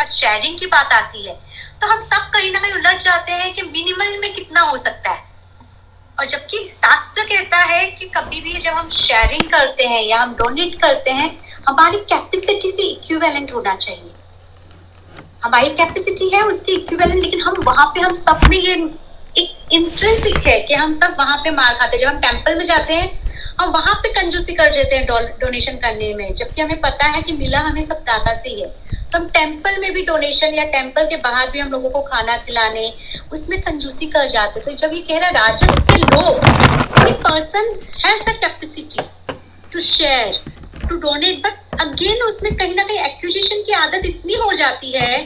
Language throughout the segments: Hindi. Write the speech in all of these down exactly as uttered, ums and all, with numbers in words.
पास शेयरिंग की बात आती है तो हम सब कहीं ना कहीं उलझ जाते हैं कि मिनिमल में कितना हो सकता है। और जबकि शास्त्र कहता है कि कभी भी जब हम शेयरिंग करते हैं या हम डोनेट करते हैं, हमारी कैपेसिटी से इक्विवेलेंट होना चाहिए। हमारी कैपेसिटी है उसकी इक्विवेलेंट, लेकिन हम वहां पे हम सब में ये एक इंट्रिंसिक है कि हम सब वहां पे मार खाते हैं। जब हम टेम्पल में जाते हैं हम वहां पे कंजूसी कर देते हैं डोनेशन करने में, जबकि हमें पता है कि मिला हमें सब दाता से ही है। तो हम टेम्पल में भी डोनेशन या टेम्पल के बाहर भी हम लोगों को खाना खिलाने उसमें कंजूसी कर जाते। तो जब ये कह रहा राजस से लो, person has the capacity to share to donate, but again उसमें कहीं ना कहीं एक्विजिशन की आदत इतनी हो जाती है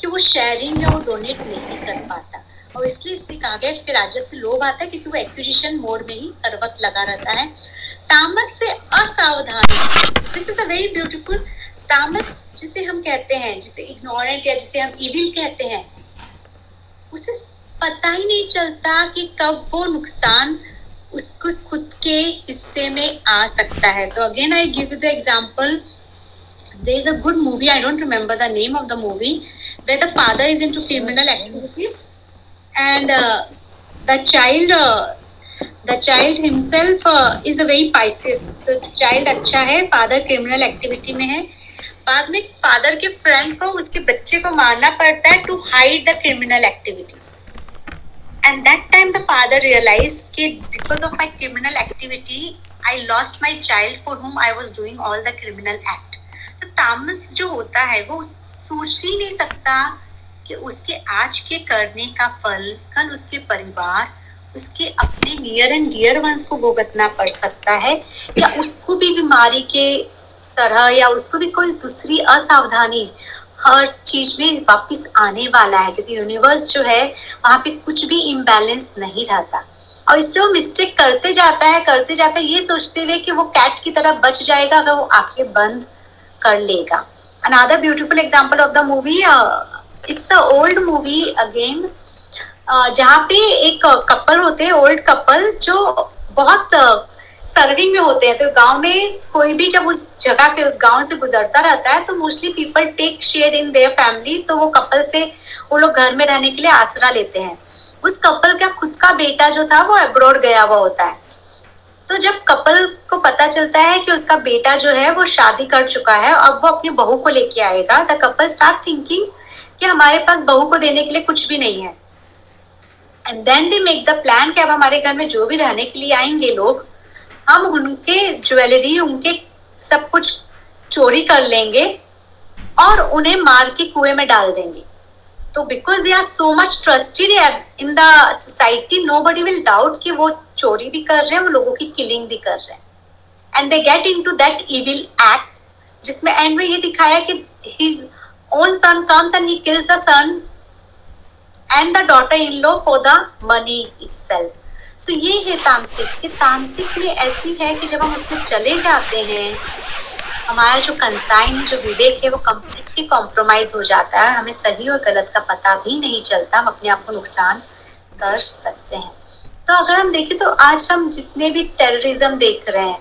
कि वो शेयरिंग या वो डोनेट नहीं कर पाता। और इसलिए इससे कहा गया कि राजस से लोभ आता है क्योंकि वो एक्विजिशन मोड में ही हर वक्त लगा रहता है। तामस से असावधानी, this is a very beautiful. तामस जिसे हम कहते हैं, जिसे इग्नोरेंट या जिसे हम इविल कहते हैं, उसे पता ही नहीं चलता कि कब वो नुकसान उसको खुद के हिस्से में आ सकता है। तो again I give you the example, there is a good movie, I don't remember the name of the movie, where the father is into criminal activities and uh, the child uh, the child himself uh, is a very Pisces. तो child अच्छा है, father criminal activity में है, बाद में father के friend को उसके बच्चे को मारना पड़ता है to hide the criminal activity, and that time the father realized कि because of my criminal activity I lost my child for whom I was doing all the criminal act. तो तामस जो होता है वो सोच ही नहीं सकता कि उसके आज के करने का फल कल उसके परिवार, उसके अपने नियर एंड डियर वंस को भुगतना पड़ सकता है, या उसको भी बीमारी के तरह या उसको भी कोई दूसरी असावधानी हर चीज में वापस आने वाला है, क्योंकि यूनिवर्स जो है वहां पे कुछ भी इम्बैलेंस नहीं रहता। और इसलिए वो मिस्टेक करते जाता है करते जाता है ये सोचते हुए कि वो कैट की तरह बच जाएगा अगर वो आंखें बंद कर लेगा। Another beautiful example of the movie, it's a old movie again, जहाँ पे एक कपल होते हैं, ओल्ड कपल जो बहुत सर्विंग में होते हैं। तो गांव में कोई भी जब उस जगह से उस गांव से गुजरता रहता है तो mostly people take shade in their family, तो वो कपल से वो लोग घर में रहने के लिए आसरा लेते हैं। उस कपल का खुद का बेटा जो था वो अब्रॉड गया हुआ होता है। तो जब कपल को पता चलता है कि उसका बेटा जो है वो शादी कर चुका है, अब वो अपनी बहू को लेके आएगा, द कपल स्टार्ट थिंकिंग कि हमारे पास बहू को देने के लिए कुछ भी नहीं है। And then they make the plan कि अब हमारे घर में जो भी रहने के लिए आएंगे लोग, हम उनके ज्वेलरी उनके सब कुछ चोरी कर लेंगे और उन्हें मार के कुएं में डाल देंगे। तो because they are so much trusted in the society, nobody will doubt कि वो चोरी भी कर रहे हैं, वो लोगों की किलिंग भी कर रहे हैं। And they get into that evil act, जिसमें एंड में ये दिखाया कि his own son comes and he kills the son and the daughter-in-law for the money itself. तो ये है तामसिक, कि तामसिक में ऐसी है कि जब हम उसमें चले जाते हैं हमारा जो कंसाइन जो विवेक है वो कम्प्लीटली कॉम्प्रोमाइज हो जाता है, हमें सही और गलत का पता भी नहीं चलता, हम अपने आप को नुकसान कर सकते हैं। तो अगर हम देखें तो आज हम जितने भी टेररिज्म देख रहे हैं,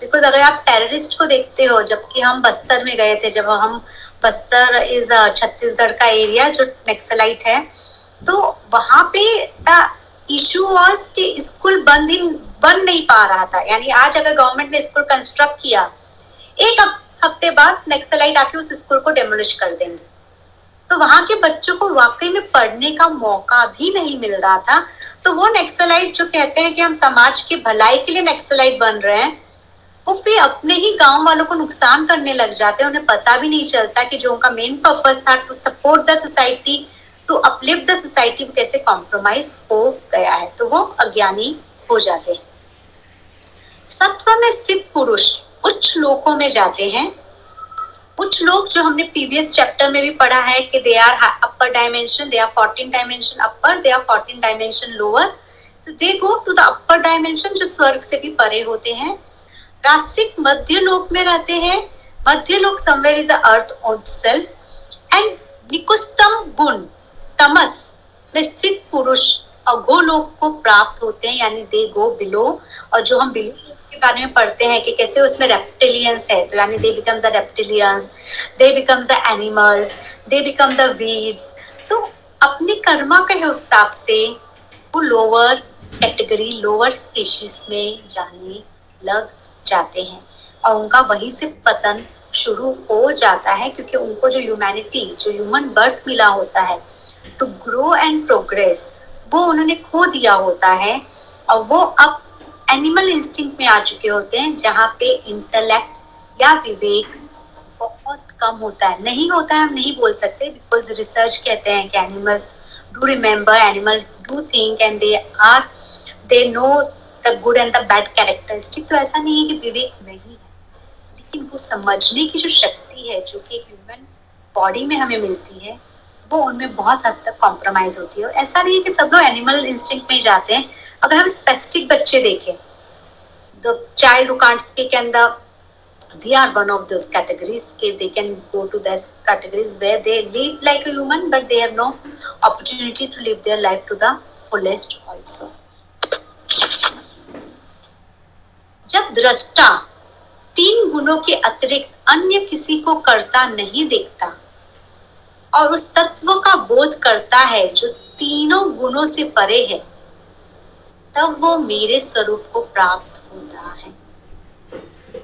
बिकॉज अगर आप टेररिस्ट को देखते हो, जबकि हम बस्तर में गए थे, जब हम बस्तर इज छत्तीसगढ़ का एरिया जो नक्सलाइट है, तो वहां पे द इशू वाज कि स्कूल बंद ही बन नहीं पा रहा था। यानी आज अगर गवर्नमेंट ने स्कूल कंस्ट्रक्ट किया, एक हफ्ते बाद नक्सलाइट आके उस स्कूल को डेमोलिश कर देंगे। तो वहां के बच्चों को वाकई में पढ़ने का मौका भी नहीं मिल रहा था। तो वो नक्सलाइट जो कहते हैं कि हम समाज की भलाई के लिए नक्सलाइट बन रहे हैं, वो फिर अपने ही गांव वालों को नुकसान करने लग जाते हैं। उन्हें पता भी नहीं चलता कि जो उनका मेन पर्पस था to support the society, to uplift the society, कैसे कॉम्प्रोमाइज हो गया है। तो वो अज्ञानी हो जाते हैं। सत्व में स्थित पुरुष उच्च लोकों में जाते हैं। उच्च लोक जो हमने प्रीवियस चैप्टर में भी पढ़ा है कि they are upper dimension, they are fourteen dimension upper, they are fourteen dimension lower, so they go to the upper dimension जो स्वर्ग से भी परे होते हैं। रासिक मध्य लोक में रहते हैं, मध्य लोक somewhere is the earth itself. And निकुष्टम गुण तमस में स्थित पुरुष वो लोग को प्राप्त होते हैं, यानी दे गो बिलो। और जो हम बिलो के बारे में पढ़ते हैं कि कैसे उसमें रेप्टिलियंस है, तो यानी they becomes the reptilians, they becomes the animals, they become the weeds. So अपने कर्मा के हिसाब से वो लोअर कैटेगरी, लोअर स्पीशीज में जाने लग जाते हैं और उनका वहीं से पतन शुरू हो जाता है, क्योंकि उनको जो ह्यूमैनिटी, जो ह्यूमन बर्थ मिला होता है टू ग्रो एंड प्रोग्रेस, वो उन्होंने खो दिया होता है। और वो अब एनिमल इंस्टिंक्ट में आ चुके होते हैं, जहाँ पे इंटेलेक्ट या विवेक बहुत कम होता है। नहीं होता है हम नहीं बोल सकते, बिकॉज रिसर्च कहते हैं कि animals do remember, animal do think and they are they know the good and the bad characteristic. तो ऐसा नहीं है कि विवेक नहीं है, लेकिन वो समझने की जो शक्ति है जो कि ह्यूमन बॉडी में हमें मिलती है, वो उनमें बहुत हद तक कॉम्प्रोमाइज होती है। और ऐसा नहीं है कि सब लोग एनिमल इंस्टिंक्ट में जाते हैं। अगर हम स्पेसिफिक बच्चे देखें, the child who can't speak and the they are one of those categories के they can go to that categories where they live like a human but they have no opportunity to live their life to the fullest also. जब दृष्टा तीन गुणों के अतिरिक्त अन्य किसी को करता नहीं देखता और उस तत्व का बोध करता है जो तीनों गुणों से परे है, तब वो मेरे स्वरूप को प्राप्त होता है।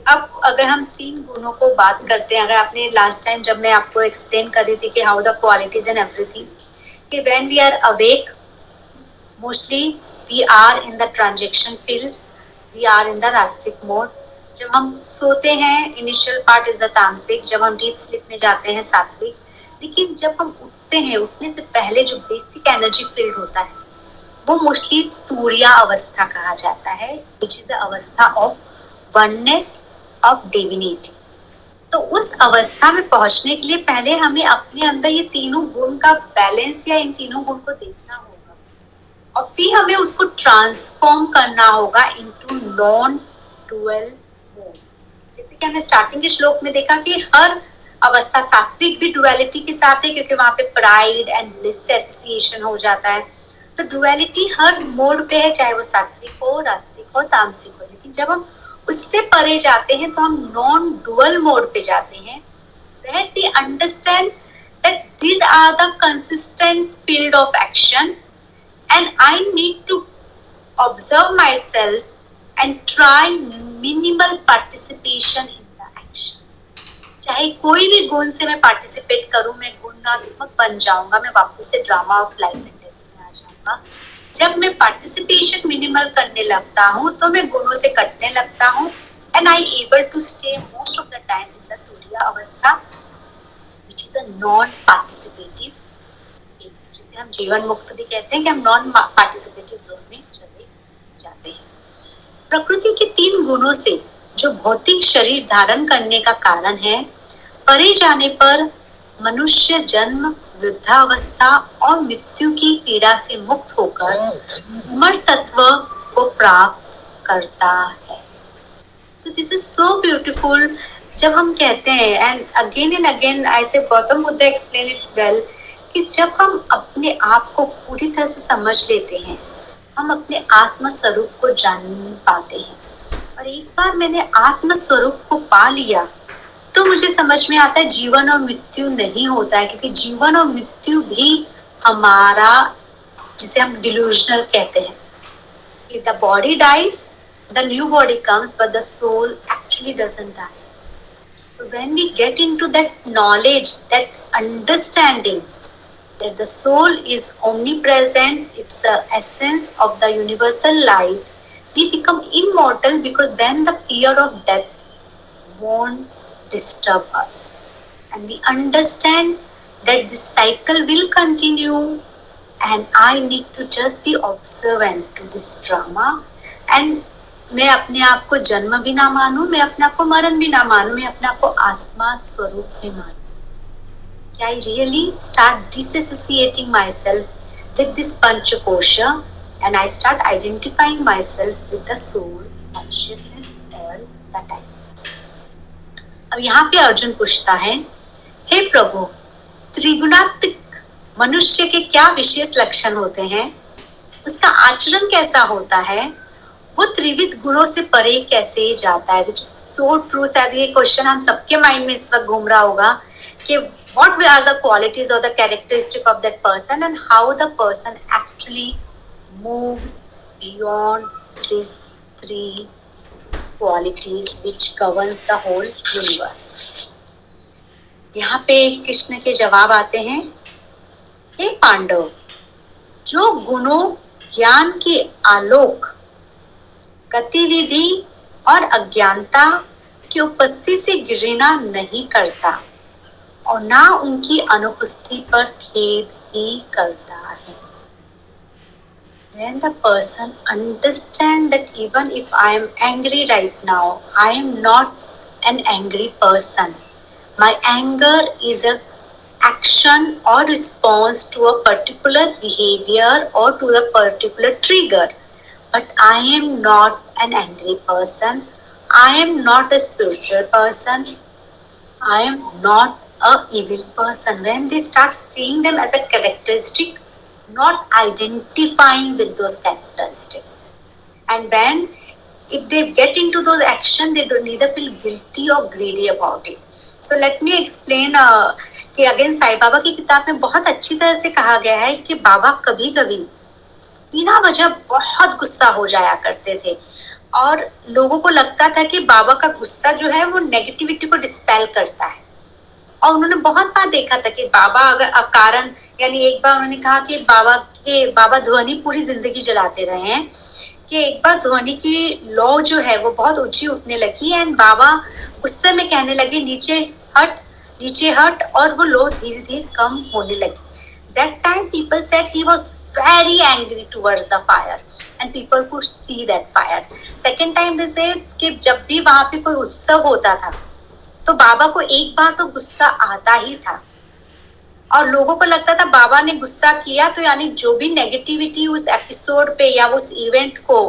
अब अगर हम तीन गुणों को बात करते हैं, अगर आपने लास्ट टाइम जब मैं आपको एक्सप्लेन कर रही थी कि how the qualities and everything, कि when we are awake mostly we are in the transaction field, we are in the रास्तिक मोड। जब हम सोते हैं इनिशियल पार्ट इज द तामसिक, जब हम डीप स्लीप में जाते हैं सात्विक। लेकिन जब हम उठते हैं, उठने से पहले जो बेसिक एनर्जी फील्ड होता है वो मोस्टली तूर्या अवस्था कहा जाता है, विच इज अवस्था ऑफ वननेस ऑफ डिविनिटी। तो उस अवस्था में पहुंचने के लिए पहले हमें अपने अंदर ये तीनों गुण का बैलेंस या इन तीनों गुण को देखना होगा और फिर हमें उसको ट्रांसफॉर्म करना होगा इनटू नॉन डुअल मोड। जैसे कि हमने स्टार्टिंग के श्लोक में देखा कि हर अवस्था सात्विक भी डुअलिटी के साथ है, क्योंकि वहां पे प्राइड एंड ब्लिस से एसोसिएशन हो जाता है। तो डुअलिटी हर मोड पे है, चाहे वो सात्विक हो, राजसिक हो, तामसिक हो। लेकिन जब हम उससे परे जाते हैं तो हम नॉन डुअल मोड पे जाते हैं, where we understand that these are the consistent field of action and I need to observe myself and try minimal participation. चाहे कोई भी गुण से मैं पार्टिसिपेट करूं, मैं गुणात्मक बन जाऊंगा, मैं वापस से drama of life and death में आ जाऊंगा। जब मैं पार्टिसिपेशन मिनिमल करने लगता हूं तो मैं गुणों से कटने लगता हूं and I able to stay most of the time in the तुरिया अवस्था, which is a non participative, जिसे हम जीवन मुक्त भी कहते हैं कि हम नॉन पार्टिसिपेटिव जोन में चले जाते हैं। प्रकृति के तीन गुणों से जो भौतिक शरीर धारण करने का कारण है, परे जाने पर मनुष्य जन्म, वृद्धावस्था और मृत्यु की पीड़ा से मुक्त होकर अमर तत्व को प्राप्त करता है। तो दिस इज सो ब्यूटीफुल। जब हम कहते हैं एंड अगेन एंड अगेन, ऐसे Gautam Buddha explain it's well, कि जब हम अपने आप को पूरी तरह से समझ लेते हैं, हम अपने आत्म स्वरूप को जान पाते हैं। और एक बार मैंने आत्म स्वरूप को पा लिया तो मुझे समझ में आता है जीवन और मृत्यु नहीं होता है, क्योंकि जीवन और मृत्यु भी हमारा, जिसे हम डिल्यूजनल कहते हैं, the body dies the new body comes but the soul actually doesn't die. तो when we get into that knowledge, that understanding that the soul is omnipresent, it's the essence of the universal life, we become immortal, because then the fear of death won't disturb us and we understand that this cycle will continue and I need to just be observant to this drama and मैं अपने आप को जन्म भी ना मानूं, मैं अपने आप को मरण भी ना मानूं, मैं अपने आप को आत्मा स्वरूप में मानूं। क्या I really start disassociating myself with this panchakosha and I start identifying myself with the soul consciousness all the time. अब यहाँ पे अर्जुन पूछता है, हे प्रभु, त्रिगुणात्मक मनुष्य के क्या विशेष लक्षण होते हैं उसका आचरण कैसा होता है, वो त्रिविध गुणों से परे कैसे जाता है, which is so true। शायद ये क्वेश्चन हम सबके माइंड में इस वक्त घूम रहा होगा कि what are the qualities or the characteristic of that person and how the person actually moves beyond these three qualities which governs the whole universe। यहाँ पे कृष्ण के जवाब आते हैं, हे पांडव, जो गुणों, ज्ञान के आलोक, गतिविधि और अज्ञानता की उपस्थिति से घृणा नहीं करता और ना उनकी अनुपस्थिति पर खेद ही करता है। When the person understand that even if I am angry right now, I am not an angry person. My anger is a action or response to a particular behavior or to a particular trigger, but I am not an angry person. I am not a spiritual person. I am not a evil person. When they start seeing them as a characteristic, not identifying with those characteristics, and when if they get into those action, they don't neither feel guilty or greedy about it. So let me explain uh, कि अगेन साई बाबा की किताब में बहुत अच्छी तरह से कहा गया है कि बाबा कभी कभी बिना वजह बहुत गुस्सा हो जाया करते थे और लोगों को लगता था कि बाबा का गुस्सा जो है वो नेगेटिविटी को डिस्पेल करता है। और उन्होंने बहुत बार देखा था कि बाबा अगर अकारण, यानी एक बार उन्होंने कहा कि बाबा के बाबा ध्वनि पूरी जिंदगी जलाते रहे हैं कि एक बार ध्वनि की लौ जो है वो बहुत ऊंची उठने लगी एंड बाबा गुस्से में कहने लगे नीचे हट नीचे हट, और वो लो धीरे धीरे कम होने लगी। That time people said he was very angry towards the fire and people could see that fire. Second time they said कि जब भी वहां पे कोई उत्सव होता था तो बाबा को एक बार तो गुस्सा आता ही था और लोगों को लगता था बाबा ने गुस्सा किया तो यानी जो भी नेगेटिविटी उस एपिसोड पे या उस इवेंट को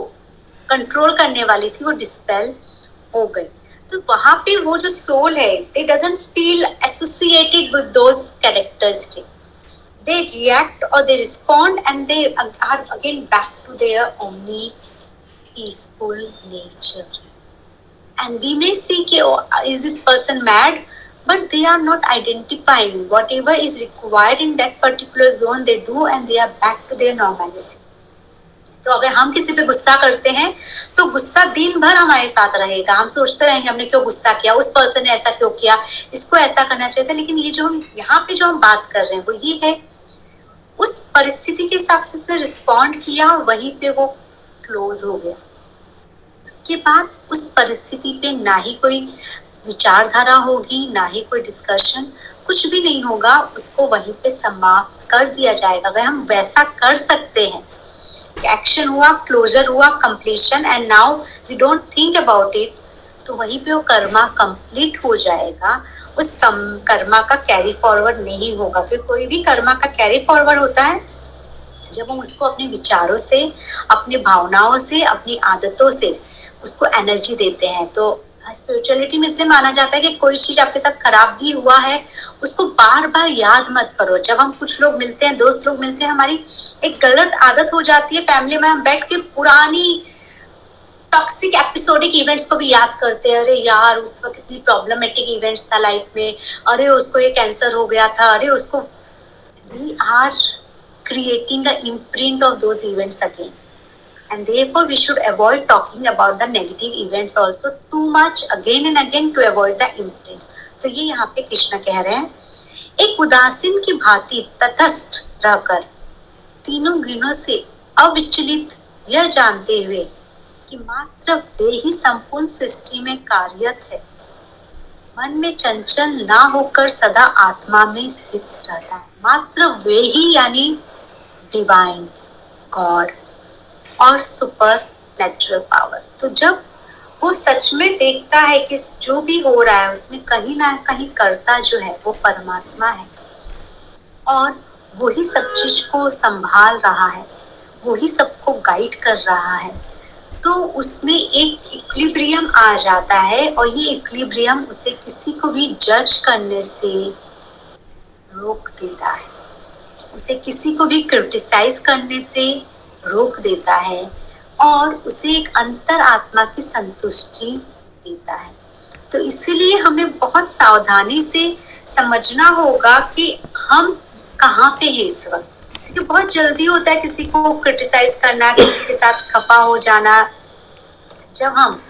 कंट्रोल करने वाली थी वो डिस्पेल हो गई। तो वहां पे वो जो सोल है they doesn't feel associated with those characteristic, they react और they respond and they are again back to their omni peaceful nature. And we may see कि is this person mad, but they are not identifying whatever is required in that particular zone they do and they are back to their normality. तो अगर हम किसी पे गुस्सा करते हैं तो गुस्सा दिन भर हमारे साथ रहेगा, हम सोचते रहेंगे हमने क्यों गुस्सा किया, उस पर्सन ने ऐसा क्यों किया, इसको ऐसा करना चाहिए था। लेकिन ये जो हम यहाँ पे जो हम बात कर रहे हैं वो ये है उस परिस्थिति के हिसाब से उसने रिस्पॉन्ड किया और वहीं पे वो क्लोज हो गया। उसके बाद उस परिस्थिति पे ना ही कोई विचारधारा होगी ना ही कोई डिस्कशन, कुछ भी नहीं होगा, उसको वहीं पे समाप्त कर दिया जाएगा। अगर हम वैसा कर सकते हैं, एक्शन हुआ, क्लोजर हुआ, completion, and now we don't think about it, तो वहीं पे वो कर्मा कंप्लीट हो जाएगा। उस कम कर्मा का कैरी फॉरवर्ड नहीं होगा, क्योंकि कोई भी कर्मा का कैरी फॉरवर्ड होता है जब हम उसको अपने विचारों से, अपनी भावनाओं से, अपनी आदतों से उसको एनर्जी देते हैं। तो स्पिरिचुअलिटी में इसलिए माना जाता है कि कोई चीज आपके साथ खराब भी हुआ है उसको बार बार याद मत करो। जब हम कुछ लोग मिलते हैं, दोस्त लोग मिलते हैं, हमारी एक गलत आदत हो जाती है, फैमिली में हम बैठ के पुरानी टॉक्सिक एपिसोडिक इवेंट्स को भी याद करते हैं। अरे यार उस वक्त इतनी प्रॉब्लमेटिक इवेंट्स था लाइफ में, अरे उसको ये कैंसर हो गया था, अरे उसको। We are creating the imprint of those events again. And therefore, we should avoid talking about the negative events also too much again and again to avoid the imprints. तो ये यहाँ पे कृष्णा कह रहे हैं, एक उदासीन की भांति तटस्थ रहकर तीनों गुणों से अविचलित यह जानते हुए कि मात्र वे ही संपूर्ण सृष्टि में कार्यरत है, मन में चंचल ना होकर सदा आत्मा में स्थित रहता है। मात्र वे ही यानी डिवाइन गॉड और सुपर नेचुरल पावर। तो जब वो सच में देखता है कि जो भी हो रहा है उसमें कहीं ना कहीं करता जो है वो परमात्मा है और वो ही सब चीज को संभाल रहा है, वो ही सबको गाइड कर रहा है, तो उसमें एक इक्विलिब्रियम आ जाता है और ये इक्विलिब्रियम उसे किसी को भी जज करने से रोक देता है, उसे किसी को भी क्रिटिसाइज करने से रोक देता है और उसे एक अंतर आत्मा की संतुष्टि देता है। तो इसलिए हमें बहुत सावधानी से समझना होगा कि हम कहाँ पे हैं इस वक्त, क्योंकि बहुत जल्दी होता है किसी को क्रिटिसाइज करना, किसी के साथ खपा हो जाना। जब हम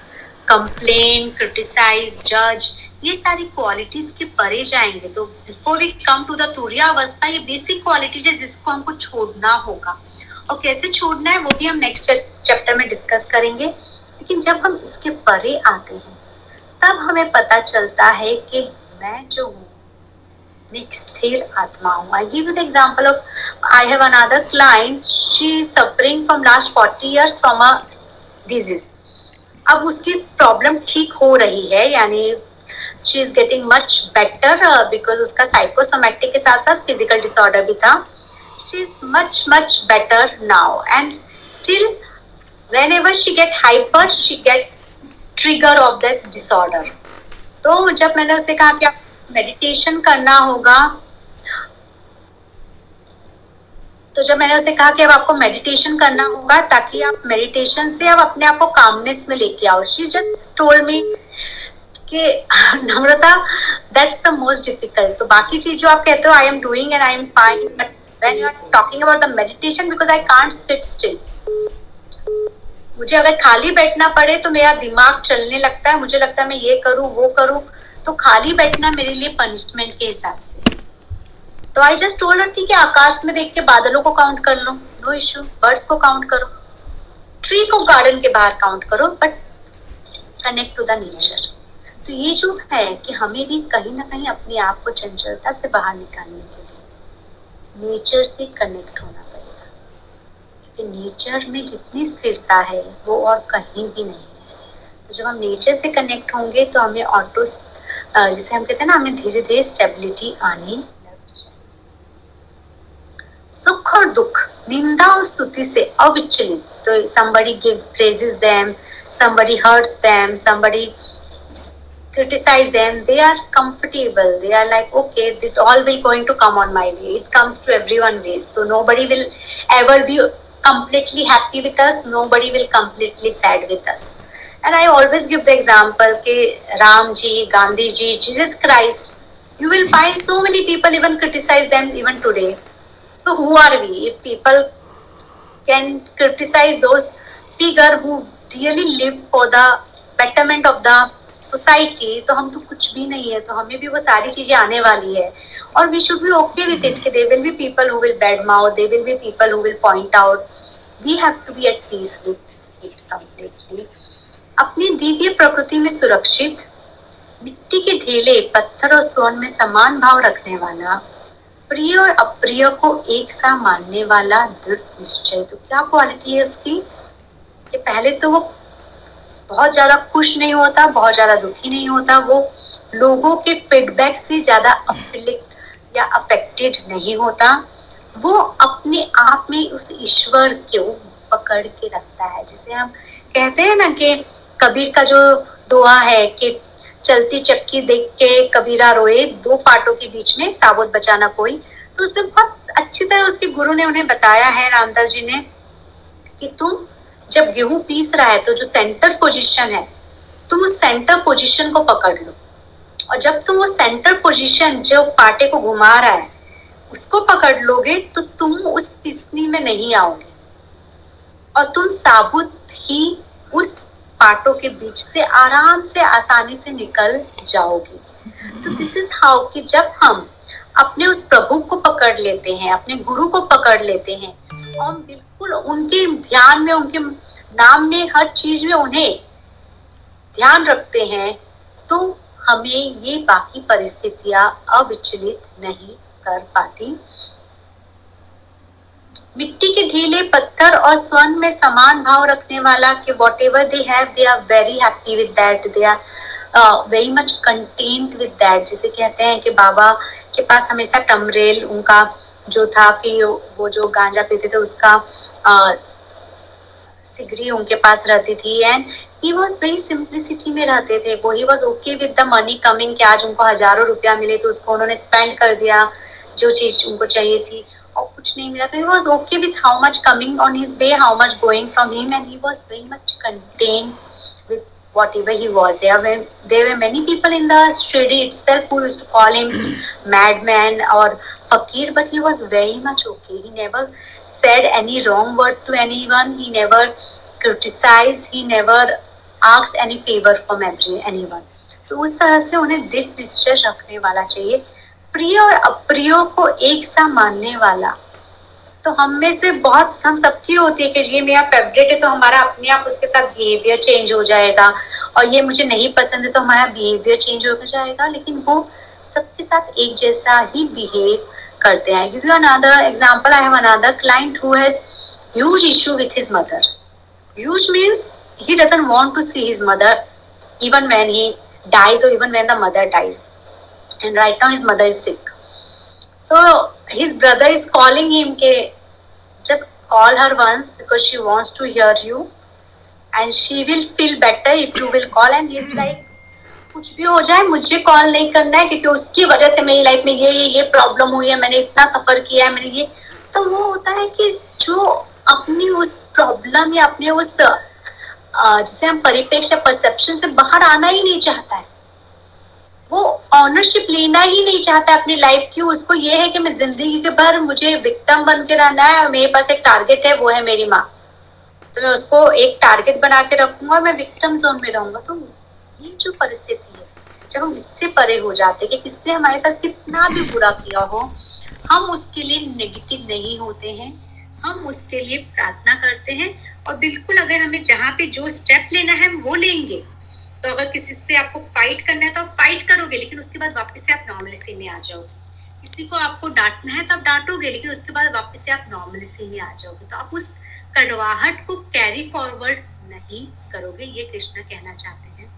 कंप्लेन, क्रिटिसाइज, जज, ये सारी क्वालिटीज के परे जाएंगे तो before we come to the तुरिया अवस्था, ये बेसिक क्वालिटीज है जिसको हमको छोड़ना होगा। और कैसे छोड़ना है वो भी हम नेक्स्ट चैप्टर में डिस्कस करेंगे। लेकिन जब हम इसके परे आते हैं तब हमें पता चलता है कि मैं जो हूँ एक स्थिर आत्मा हूँ। I give you the example of I have another client, she is suffering from last forty years from a disease. अब उसकी प्रॉब्लम ठीक हो रही है, यानी she is getting much better because उसका साइकोसोमैटिक के साथ साथ फिजिकल डिसऑर्डर भी था। She is much much better now and still whenever she get hyper she get trigger of this disorder. तो जब मैंने उसे कहा कि आपको मेडिटेशन करना होगा, तो जब मैंने उसे कहा कि अब आपको मेडिटेशन करना होगा ताकि आप मेडिटेशन से अब अपने आप को कामनेस में लेके आओ, शी जस्ट टोल्ड मी कि Namrata that's the most difficult. तो बाकी चीज जो आप कहते हो I am doing and I am fine, but when you are talking about the meditation because I can't sit still, मुझे अगर खाली बैठना पड़े तो मेरा दिमाग चलने लगता है, मुझे लगता है मैं ये करूं वो करूं, तो खाली बैठना मेरे लिए पनिशमेंट के हिसाब से। तो आई जस्ट टोल्ड हर थी कि आकाश में देख के बादलों को काउंट कर लो, नो इश्यू, बर्ड्स को काउंट करो, ट्री को गार्डन के बाहर काउंट करो, but connect to the nature. तो ये जो है कि हमें भी कहीं ना कहीं अपने आप को चंचलता से बाहर निकालने के लिए नेचर से कनेक्ट होना पड़ेगा, क्योंकि नेचर में जितनी स्थिरता है वो और कहीं भी नहीं है। तो जब हम नेचर से कनेक्ट होंगे तो हमें ऑटो, जिसे हम कहते हैं ना, हमें धीरे धीरे स्टेबिलिटी आनी। सुख और दुख, निंदा और स्तुति से अविचलित। तो somebody gives praises them, somebody hurts them, somebody criticize them, they are comfortable, they are like okay this all will going to come on my way, it comes to everyone ways, so nobody will ever be completely happy with us, nobody will completely sad with us. And I always give the example ke Ram Ji, Gandhi Ji, Jesus Christ, you will find so many people even criticize them even today. So who are we if people can criticize those figure who really live for the betterment of the society? तो हम तो कुछ भी नहीं है। तो हमें भी वो सारी चीजें आने वाली है और we should be okay with it कि there will be people who will bad mouth, there will be people who will point out, we have to be at peace with it completely। अपनी दिव्य प्रकृति में सुरक्षित, मिट्टी के ढेले, पत्थर और सोन में समान भाव रखने वाला, प्रिय और अप्रिय को एक सा मानने वाला दृढ़ निश्चय। तो क्या क्वालिटी है उसकी कि पहले तो वो बहुत ज्यादा खुश नहीं होता, बहुत ज्यादा दुखी नहीं होता, वो लोगों के फीडबैक से ज्यादा अफेक्ट या अफेक्टेड नहीं होता, वो अपने आप में उस ईश्वर को पकड़ के रखता है। जिसे हम कहते हैं ना कि कबीर का जो दोहा है कि चलती चक्की देख के कबीरा रोए, दो पाटों के बीच में साबुत बचाना कोई। तो उसमें बहुत अच्छी तरह उसके गुरु ने उन्हें बताया है, रामदास जी ने, कि तुम जब गेहूं पीस रहा है तो जो सेंटर पोजीशन है तुम उस सेंटर पोजीशन को पकड़ लो, और जब तुम वो सेंटर पोजीशन जो पाटे को घुमा रहा है उसको पकड़ लोगे तो तुम उस पिसनी में नहीं आओगे और तुम साबुत ही उस पार्टों के बीच से आराम से आसानी से निकल जाओगे। तो दिस इज हाउ कि जब हम अपने उस प्रभु को पकड़ लेते हैं, अपने गुरु को पकड़ लेते हैं और हम बिल्कुल उनके ध्यान में, उनके नाम में, हर चीज में उन्हें ध्यान रखते हैं, तो हमें ये बाकी परिस्थितियां अविचलित नहीं कर पाती। मिट्टी के ढीले, पत्थर और स्वर्ण में समान भाव रखने वाला कि whatever they have they are very happy with that, they are very much content with that। जिसे कहते हैं कि बाबा के पास हमेशा टमरेल, उनका जो था फिर वो जो गांजा पीते थे उसका uh, सिगरी उनके पास रहती थी, and he was very simplicity में रहते थे वो। He was okay with the money coming कि आज उनको हजारों रुपया मिले तो उसको उन्होंने स्पेंड कर दिया जो चीज उनको चाहिए थी, और कुछ नहीं मिला, तो he was okay with how much coming on his way, how much going from him, and he was very much contained with whatever he was. There were there were many people in the Shirdi itself who used to call him madman or fakir, but he was very much okay. He never said any wrong word to anyone. He never criticized. He never asked any favor from anyone. तो उस तरह से उन्हें दिल निश्चय रखने वाला चाहिए, प्रिय और अप्रिय को एक सा मानने वाला। तो हम में से बहुत हम सबकी होती है कि ये मेरा फेवरेट है तो हमारा अपने आप उसके साथ बिहेवियर चेंज हो जाएगा, और ये मुझे नहीं पसंद है तो हमारा बिहेवियर चेंज हो जाएगा, लेकिन वो सबके साथ एक जैसा ही बिहेव करते हैं। क्योंकि another example, I have another client who has huge issue with his mother. Huge means he doesn't want to see his mother even when he dies or even when the mother dies, and right now his mother is sick, so his brother is calling him ke just call her once because she wants to hear you and she will feel better if you will call, and he is like कुछ भी हो जाए मुझे कॉल नहीं करना है क्योंकि उसकी वजह से मेरी लाइफ में ये ये ये प्रॉब्लम हुई है, मैंने इतना सफर किया है, मैंने ये। तो वो होता है कि जो अपनी उस प्रॉब्लम या अपने उस Uh, जिसे हम परिपेक्ष परसेप्शन से बाहर आना ही नहीं चाहता है, वो ऑनरशिप लेना ही नहीं चाहता अपनी लाइफ की। उसको ये है कि मैं जिंदगी के भर मुझे विक्टिम बन के रहना है, और मेरे पास एक टारगेट है वो है मेरी माँ, तो मैं उसको एक टारगेट बना के रखूंगा, मैं विक्टिम जोन में रहूंगा। तो ये जो परिस्थिति है, जब हम इससे परे हो जाते कि किसने हमारे साथ कितना भी बुरा किया हो, हम उसके लिए नेगेटिव नहीं होते हैं, हम उसके लिए प्रार्थना करते हैं, और बिल्कुल अगर हमें जहाँ पे जो स्टेप लेना है हम वो लेंगे। तो अगर किसी से आपको फाइट करना है तो आप फाइट करोगे, लेकिन उसके बाद वापस से आप नॉर्मलिसी में आ जाओगे। किसी को आपको डांटना है तो आप डांटोगे, लेकिन उसके बाद वापस से आप नॉर्मलिसी में आ जाओगे। तो आप उस कड़वाहट को कैरी फॉरवर्ड नहीं करोगे, ये कृष्ण कहना चाहते हैं।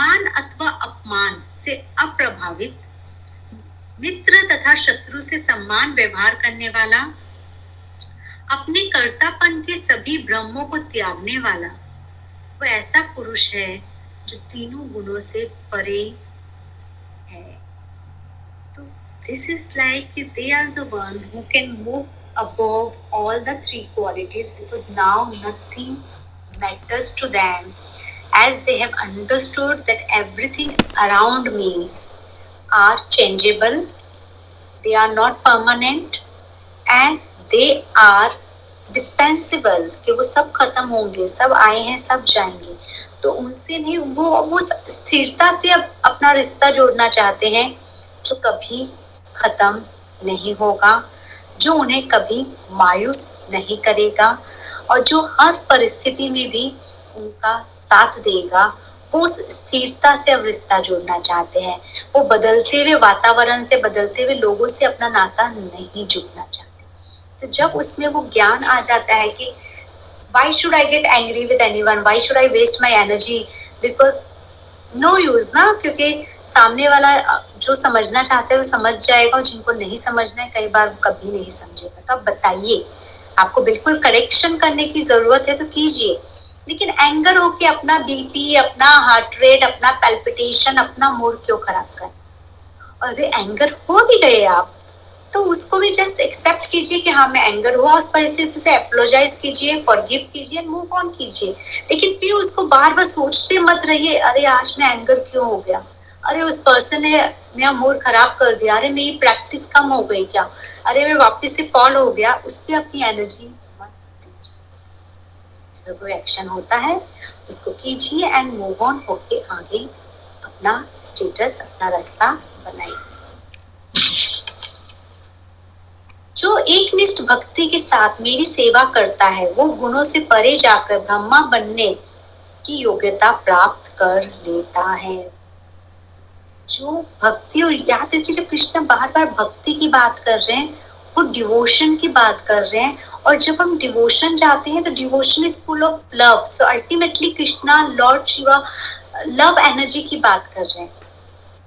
मान अथवा अपमान से अप्रभावित, मित्र तथा शत्रु से सम्मान व्यवहार करने वाला, अपने कर्तापन के सभी ब्रह्मों को त्यागने वाला, वह ऐसा पुरुष है जो तीनों गुणों से परे है। तो this is like they are the one who can move above all the three qualities, because now nothing matters to them as they have understood that everything around me are changeable, they are not permanent, and they are dispensable, कि वो सब खत्म होंगे, सब आए हैं, सब जाएंगे। तो उनसे नहीं, वो वो स्थिरता से अब अपना रिश्ता जोड़ना चाहते हैं जो कभी खत्म नहीं होगा, जो उन्हें कभी मायूस नहीं करेगा, और जो हर परिस्थिति में भी उनका साथ देगा। वो उस स्थिरता से अब रिश्ता जोड़ना चाहते हैं। वो बदलते हुए वातावरण से, बदलते हुए लोगों से अपना नाता नहीं जोड़ना चाहते। तो जब उसमें वो ज्ञान आ जाता है कि why should I get angry with anyone, why should I waste my energy, because no use ना, क्योंकि सामने वाला जो समझना चाहता है वो समझ जाएगा, और जिनको नहीं समझना है कई बार वो कभी नहीं समझेगा। तो आप बताइए, आपको बिल्कुल करेक्शन करने की जरूरत है तो कीजिए, लेकिन एंगर होके अपना बीपी, अपना हार्ट रेट, अपना पैल्पिटेशन, अपना मूड क्यों खराब करें। और अगर एंगर हो भी गए आप, तो उसको भी जस्ट एक्सेप्ट कीजिए कि हाँ मैं एंगर हुआ, उस परिस्थिति से एपोलोजाइज कीजिए, फॉरगिव कीजिए, मूव ऑन कीजिए। लेकिन फिर उसको बार बार सोचते मत रहिए, अरे आज मैं एंगर क्यों हो गया, अरे उस पर्सन ने मेरा मूड खराब कर दिया, अरे मेरी प्रैक्टिस कम हो गई क्या, अरे मैं वापस से फॉल हो गया। उस पर अपनी एनर्जी मत दीजिए। अगर कोई एक्शन होता है उसको कीजिए एंड मूव ऑन होके आगे अपना स्टेटस, अपना रास्ता बनाइए। जो एक निष्ठ भक्ति के साथ मेरी सेवा करता है, वो गुणों से परे जाकर ब्रह्मा बनने की योग्यता प्राप्त कर लेता है। जो भक्ति, और याद रखिए जब कृष्ण बार बार भक्ति की बात कर रहे हैं, वो डिवोशन की बात कर रहे हैं, और जब हम डिवोशन जाते हैं तो devotion is full of love. So ultimately Krishna, Lord Shiva love energy की बात कर रहे हैं,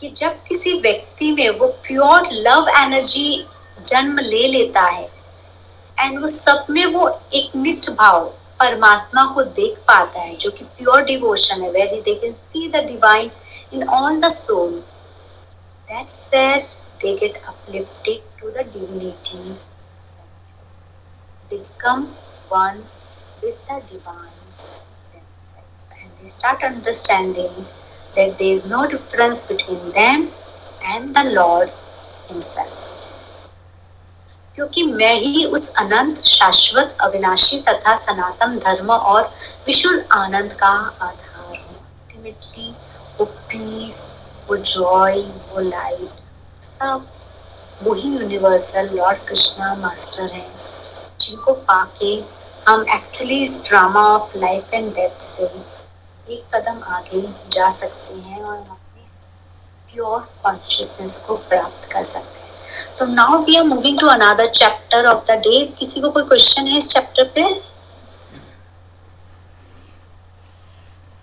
कि जब किसी व्यक्ति में वो प्योर लव एनर्जी जन्म ले लेता है, एंड वो सब में वो एक निष्ठ भाव परमात्मा को देख पाता है, जो कि प्योर डिवोशन है, where they can see the divine in all the soul, that's where they get uplifted to the divinity. They become one with the divine themselves. And they start understanding that there is no difference between them and the Lord himself. क्योंकि मैं ही उस अनंत शाश्वत अविनाशी तथा सनातन धर्म और विशुद्ध आनंद का आधार हूँ. अल्टीमेटली वो पीस, वो जॉय, वो लाइट सब वही यूनिवर्सल लॉर्ड कृष्णा मास्टर हैं, जिनको पाके हम एक्चुअली इस drama of life and death से एक कदम आगे जा सकते हैं और अपने प्योर कॉन्शियसनेस को प्राप्त कर सकते हैं. तो now we are moving to another chapter of the day. किसी को कोई क्वेश्चन है इस चैप्टर पे?